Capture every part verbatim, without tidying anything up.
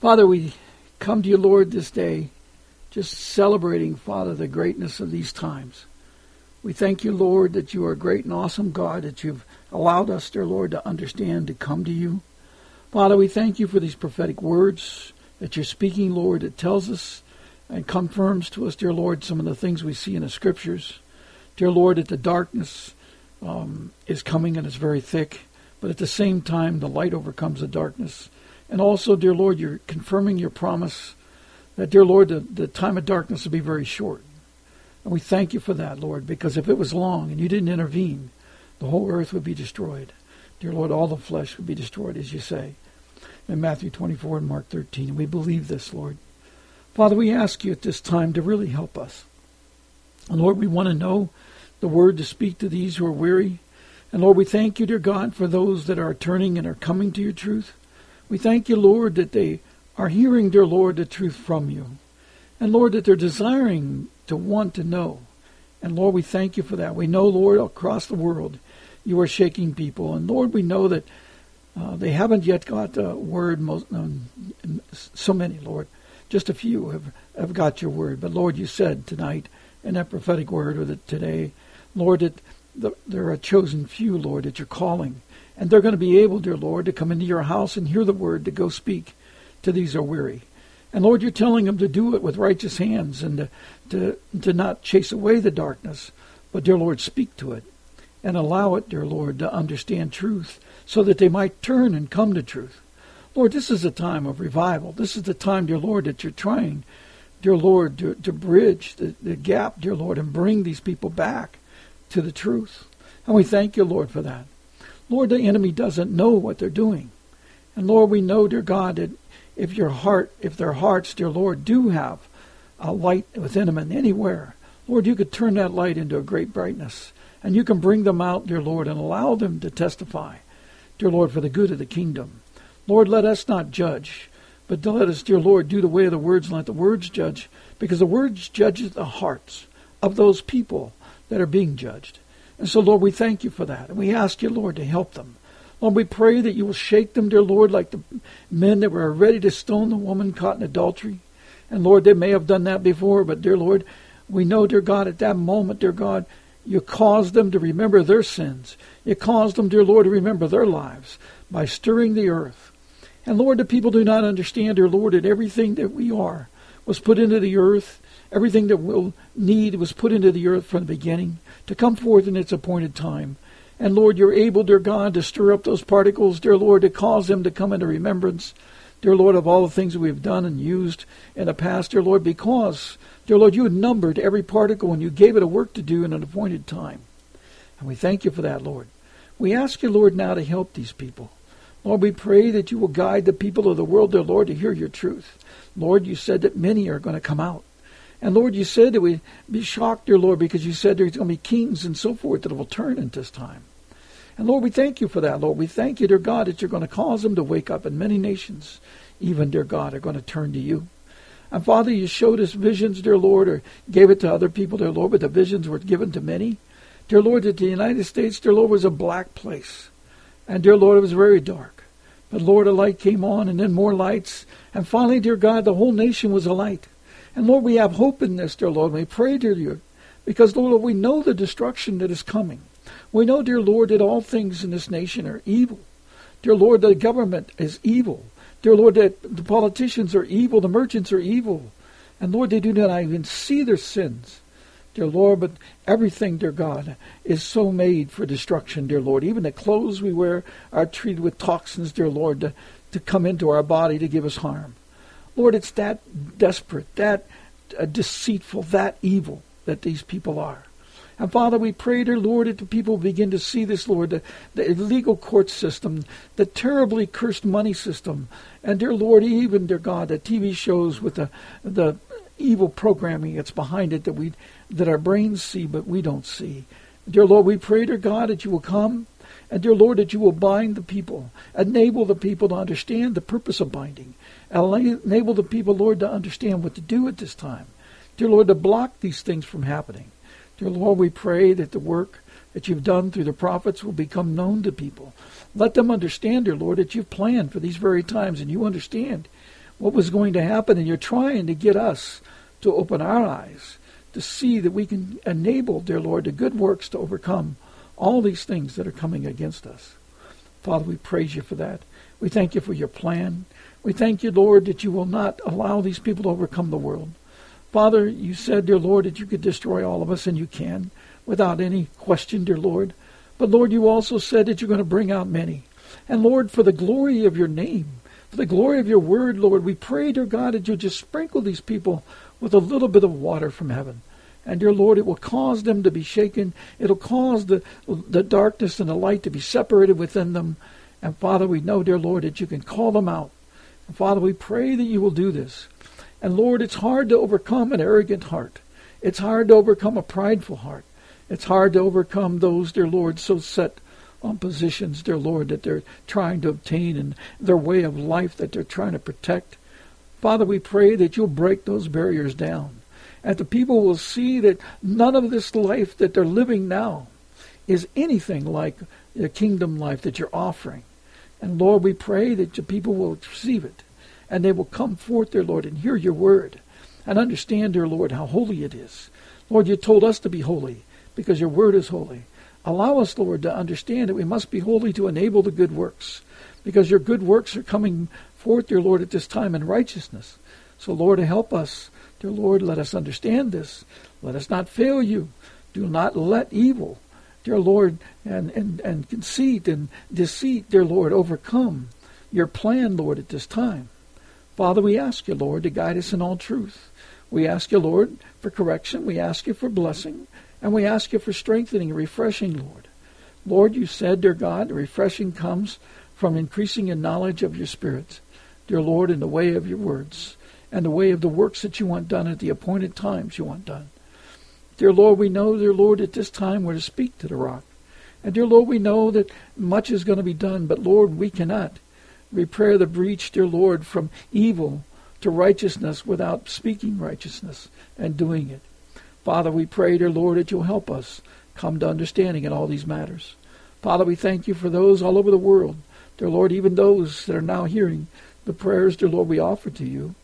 Father, we come to you, Lord, this day, just celebrating, Father, the greatness of these times. We thank you, Lord, that you are a great and awesome God, that you've allowed us, dear Lord, to understand, to come to you. Father, we thank you for these prophetic words that you're speaking, Lord, that tells us and confirms to us, dear Lord, some of the things we see in the Scriptures. Dear Lord, that the darkness um, is coming and it's very thick, but at the same time, the light overcomes the darkness. And also, dear Lord, you're confirming your promise that, dear Lord, the, the time of darkness will be very short. And we thank you for that, Lord, because if it was long and you didn't intervene, the whole earth would be destroyed. Dear Lord, all the flesh would be destroyed, as you say, in Matthew twenty-four and Mark thirteen. We believe this, Lord. Father, we ask you at this time to really help us. And Lord, we want to know the word to speak to these who are weary. And Lord, we thank you, dear God, for those that are turning and are coming to your truth. We thank you, Lord, that they are hearing, dear Lord, the truth from you. And, Lord, that they're desiring to want to know. And, Lord, we thank you for that. We know, Lord, across the world, you are shaking people. And, Lord, we know that uh, they haven't yet got a word. Most, um, so many, Lord, just a few have, have got your word. But, Lord, you said tonight in that prophetic word, or that today, Lord, that the, there are a chosen few, Lord, that you're calling. And they're going to be able, dear Lord, to come into your house and hear the word, to go speak to these who are weary. And Lord, you're telling them to do it with righteous hands and to, to, to not chase away the darkness, but, dear Lord, speak to it and allow it, dear Lord, to understand truth so that they might turn and come to truth. Lord, this is a time of revival. This is the time, dear Lord, that you're trying, dear Lord, to, to bridge the, the gap, dear Lord, and bring these people back to the truth. And we thank you, Lord, for that. Lord, the enemy doesn't know what they're doing. And Lord, we know, dear God, that if your heart, if their hearts, dear Lord, do have a light within them and anywhere, Lord, you could turn that light into a great brightness. And you can bring them out, dear Lord, and allow them to testify, dear Lord, for the good of the kingdom. Lord, let us not judge, but let us, dear Lord, do the way of the words and let the words judge, because the words judges the hearts of those people that are being judged. And so, Lord, we thank you for that. And we ask you, Lord, to help them. Lord, we pray that you will shake them, dear Lord, like the men that were ready to stone the woman caught in adultery. And, Lord, they may have done that before, but, dear Lord, we know, dear God, at that moment, dear God, you caused them to remember their sins. You caused them, dear Lord, to remember their lives by stirring the earth. And, Lord, the people do not understand, dear Lord, that everything that we are was put into the earth. Everything that we'll need was put into the earth from the beginning to come forth in its appointed time. And, Lord, you're able, dear God, to stir up those particles, dear Lord, to cause them to come into remembrance, dear Lord, of all the things we've done and used in the past, dear Lord, because, dear Lord, you had numbered every particle and you gave it a work to do in an appointed time. And we thank you for that, Lord. We ask you, Lord, now to help these people. Lord, we pray that you will guide the people of the world, dear Lord, to hear your truth. Lord, you said that many are going to come out. And, Lord, you said that we'd be shocked, dear Lord, because you said there's going to be kings and so forth that will turn at this time. And, Lord, we thank you for that, Lord. We thank you, dear God, that you're going to cause them to wake up. And many nations, even, dear God, are going to turn to you. And, Father, you showed us visions, dear Lord, or gave it to other people, dear Lord, but the visions were given to many. Dear Lord, that the United States, dear Lord, was a black place. And, dear Lord, it was very dark. But, Lord, a light came on and then more lights. And finally, dear God, the whole nation was alight. And, Lord, we have hope in this, dear Lord. We pray, dear Lord, because, Lord, we know the destruction that is coming. We know, dear Lord, that all things in this nation are evil. Dear Lord, the government is evil. Dear Lord, that the politicians are evil. The merchants are evil. And, Lord, they do not even see their sins. Dear Lord, but everything, dear God, is so made for destruction, dear Lord. Even the clothes we wear are treated with toxins, dear Lord, to, to come into our body to give us harm. Lord, it's that desperate, that uh, deceitful, that evil that these people are. And, Father, we pray, dear Lord, that the people begin to see this, Lord, the, the illegal court system, the terribly cursed money system, and, dear Lord, even, dear God, the T V shows with the the evil programming that's behind it that we that our brains see but we don't see. Dear Lord, we pray, dear God, that you will come, and, dear Lord, that you will bind the people, enable the people to understand the purpose of binding, enable the people, Lord, to understand what to do at this time. Dear Lord, to block these things from happening. Dear Lord, we pray that the work that you've done through the prophets will become known to people. Let them understand, dear Lord, that you've planned for these very times, and you understand what was going to happen, and you're trying to get us to open our eyes to see that we can enable, dear Lord, the good works to overcome all these things that are coming against us. Father, we praise you for that. We thank you for your plan. We thank you, Lord, that you will not allow these people to overcome the world. Father, you said, dear Lord, that you could destroy all of us, and you can, without any question, dear Lord. But, Lord, you also said that you're going to bring out many. And, Lord, for the glory of your name, for the glory of your word, Lord, we pray, dear God, that you'll just sprinkle these people with a little bit of water from heaven. And, dear Lord, it will cause them to be shaken. It'll cause the, the darkness and the light to be separated within them. And, Father, we know, dear Lord, that you can call them out. And, Father, we pray that you will do this. And, Lord, it's hard to overcome an arrogant heart. It's hard to overcome a prideful heart. It's hard to overcome those, dear Lord, so set on positions, dear Lord, that they're trying to obtain and their way of life that they're trying to protect. Father, we pray that you'll break those barriers down, and the people will see that none of this life that they're living now is anything like the kingdom life that you're offering. And, Lord, we pray that your people will receive it, and they will come forth, dear Lord, and hear your word and understand, dear Lord, how holy it is. Lord, you told us to be holy, because your word is holy. Allow us, Lord, to understand that we must be holy to enable the good works, because your good works are coming forth, dear Lord, at this time in righteousness. So, Lord, help us. Dear Lord, let us understand this. Let us not fail you. Do not let evil, dear Lord, and, and, and conceit and deceit, dear Lord, overcome your plan, Lord, at this time. Father, we ask you, Lord, to guide us in all truth. We ask you, Lord, for correction. We ask you for blessing. And we ask you for strengthening and refreshing, Lord. Lord, you said, dear God, refreshing comes from increasing in knowledge of your Spirit, dear Lord, in the way of your words and the way of the works that you want done at the appointed times you want done. Dear Lord, we know, dear Lord, at this time we're to speak to the rock. And, dear Lord, we know that much is going to be done, but, Lord, we cannot repair the breach, dear Lord, from evil to righteousness without speaking righteousness and doing it. Father, we pray, dear Lord, that you'll help us come to understanding in all these matters. Father, we thank you for those all over the world. Dear Lord, even those that are now hearing the prayers, dear Lord, we offer to you.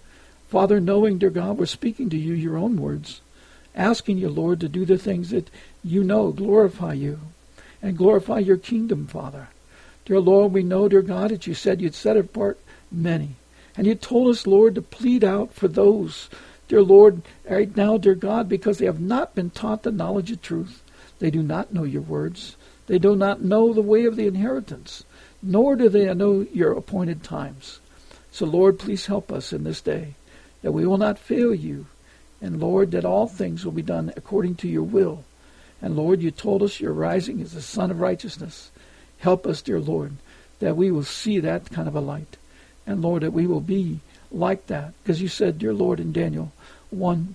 Father, knowing, dear God, we're speaking to you your own words, asking you, Lord, to do the things that you know glorify you and glorify your kingdom, Father. Dear Lord, we know, dear God, that you said you'd set apart many. And you told us, Lord, to plead out for those, dear Lord, right now, dear God, because they have not been taught the knowledge of truth. They do not know your words. They do not know the way of the inheritance, nor do they know your appointed times. So, Lord, please help us in this day, that we will not fail you, and, Lord, that all things will be done according to your will. And, Lord, you told us your rising is the sun of righteousness. Help us, dear Lord, that we will see that kind of a light, and, Lord, that we will be like that, because you said, dear Lord, in Daniel one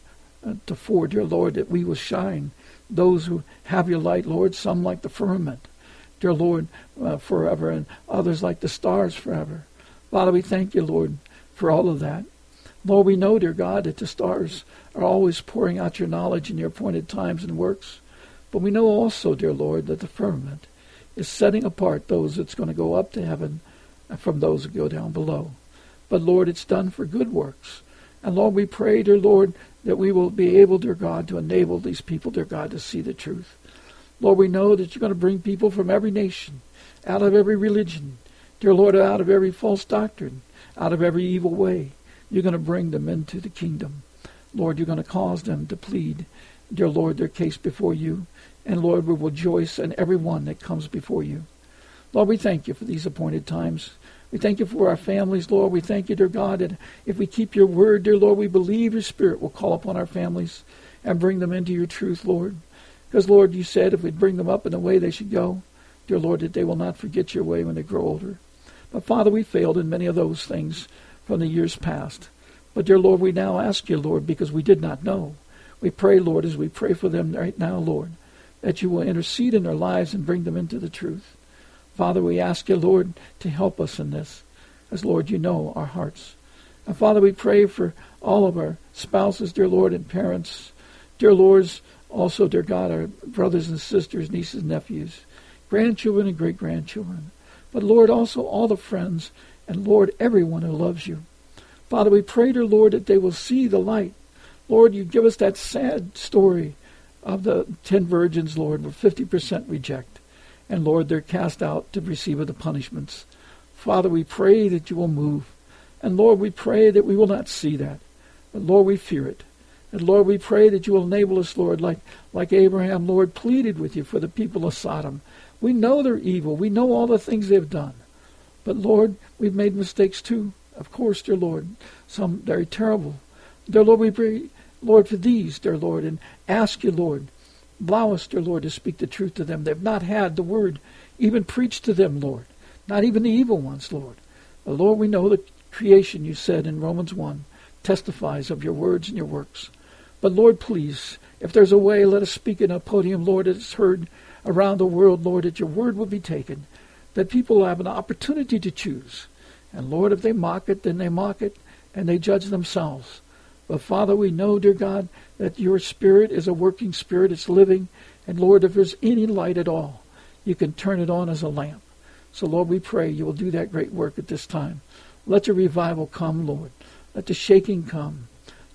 to four, dear Lord, that we will shine, those who have your light, Lord, some like the firmament, dear Lord, uh, forever, and others like the stars forever. Father, we thank you, Lord, for all of that. Lord, we know, dear God, that the stars are always pouring out your knowledge in your appointed times and works, but we know also, dear Lord, that the firmament is setting apart those that's going to go up to heaven from those that go down below. But, Lord, it's done for good works. And, Lord, we pray, dear Lord, that we will be able, dear God, to enable these people, dear God, to see the truth. Lord, we know that you're going to bring people from every nation, out of every religion, dear Lord, out of every false doctrine, out of every evil way. You're going to bring them into the kingdom. Lord, you're going to cause them to plead, dear Lord, their case before you. And, Lord, we will rejoice in every one that comes before you. Lord, we thank you for these appointed times. We thank you for our families, Lord. We thank you, dear God, that if we keep your word, dear Lord, we believe your Spirit will call upon our families and bring them into your truth, Lord. Because, Lord, you said if we bring them up in the way they should go, dear Lord, that they will not forget your way when they grow older. But, Father, we failed in many of those things from the years past. But, dear Lord, we now ask you, Lord, because we did not know. We pray, Lord, as we pray for them right now, Lord, that you will intercede in their lives and bring them into the truth. Father, we ask you, Lord, to help us in this, as, Lord, you know our hearts. And, Father, we pray for all of our spouses, dear Lord, and parents, dear Lords, also, dear God, our brothers and sisters, nieces and nephews, grandchildren and great-grandchildren. But, Lord, also all the friends, and, Lord, everyone who loves you. Father, we pray, dear Lord, that they will see the light. Lord, you give us that sad story of the ten virgins, Lord, where fifty percent reject. And, Lord, they're cast out to receive the punishments. Father, we pray that you will move. And, Lord, we pray that we will not see that. But, Lord, we fear it. And, Lord, we pray that you will enable us, Lord, like, like Abraham, Lord, pleaded with you for the people of Sodom. We know they're evil. We know all the things they've done. But, Lord, we've made mistakes too. Of course, dear Lord, some very terrible. Dear Lord, we pray, Lord, for these, dear Lord, and ask you, Lord, allow us, dear Lord, to speak the truth to them. They've not had the word even preached to them, Lord, not even the evil ones, Lord. But, Lord, we know the creation, you said in Romans one, testifies of your words and your works. But, Lord, please, if there's a way, let us speak in a podium, Lord, that is heard around the world, Lord, that your word will be taken, that people have an opportunity to choose. And, Lord, if they mock it, then they mock it, and they judge themselves. But, Father, we know, dear God, that your spirit is a working spirit. It's living. And, Lord, if there's any light at all, you can turn it on as a lamp. So, Lord, we pray you will do that great work at this time. Let your revival come, Lord. Let the shaking come.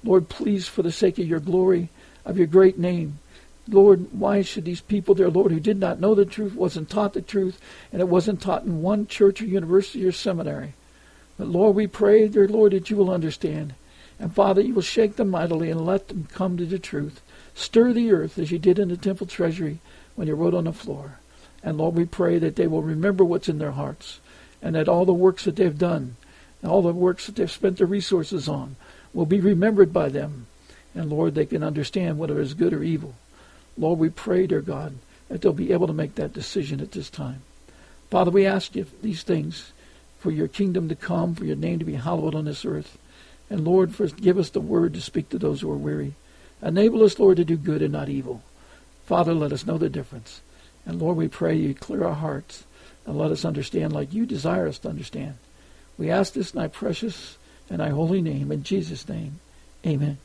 Lord, please, for the sake of your glory, of your great name, Lord, why should these people, dear Lord, who did not know the truth, wasn't taught the truth, and it wasn't taught in one church or university or seminary? But, Lord, we pray, dear Lord, that you will understand. And, Father, you will shake them mightily and let them come to the truth. Stir the earth as you did in the temple treasury when you wrote on the floor. And, Lord, we pray that they will remember what's in their hearts and that all the works that they've done and all the works that they've spent their resources on will be remembered by them. And, Lord, they can understand whether it's good or evil. Lord, we pray, dear God, that they'll be able to make that decision at this time. Father, we ask you these things for your kingdom to come, for your name to be hallowed on this earth. And, Lord, first give us the word to speak to those who are weary. Enable us, Lord, to do good and not evil. Father, let us know the difference. And, Lord, we pray you clear our hearts and let us understand like you desire us to understand. We ask this in thy precious and thy holy name. In Jesus' name, amen.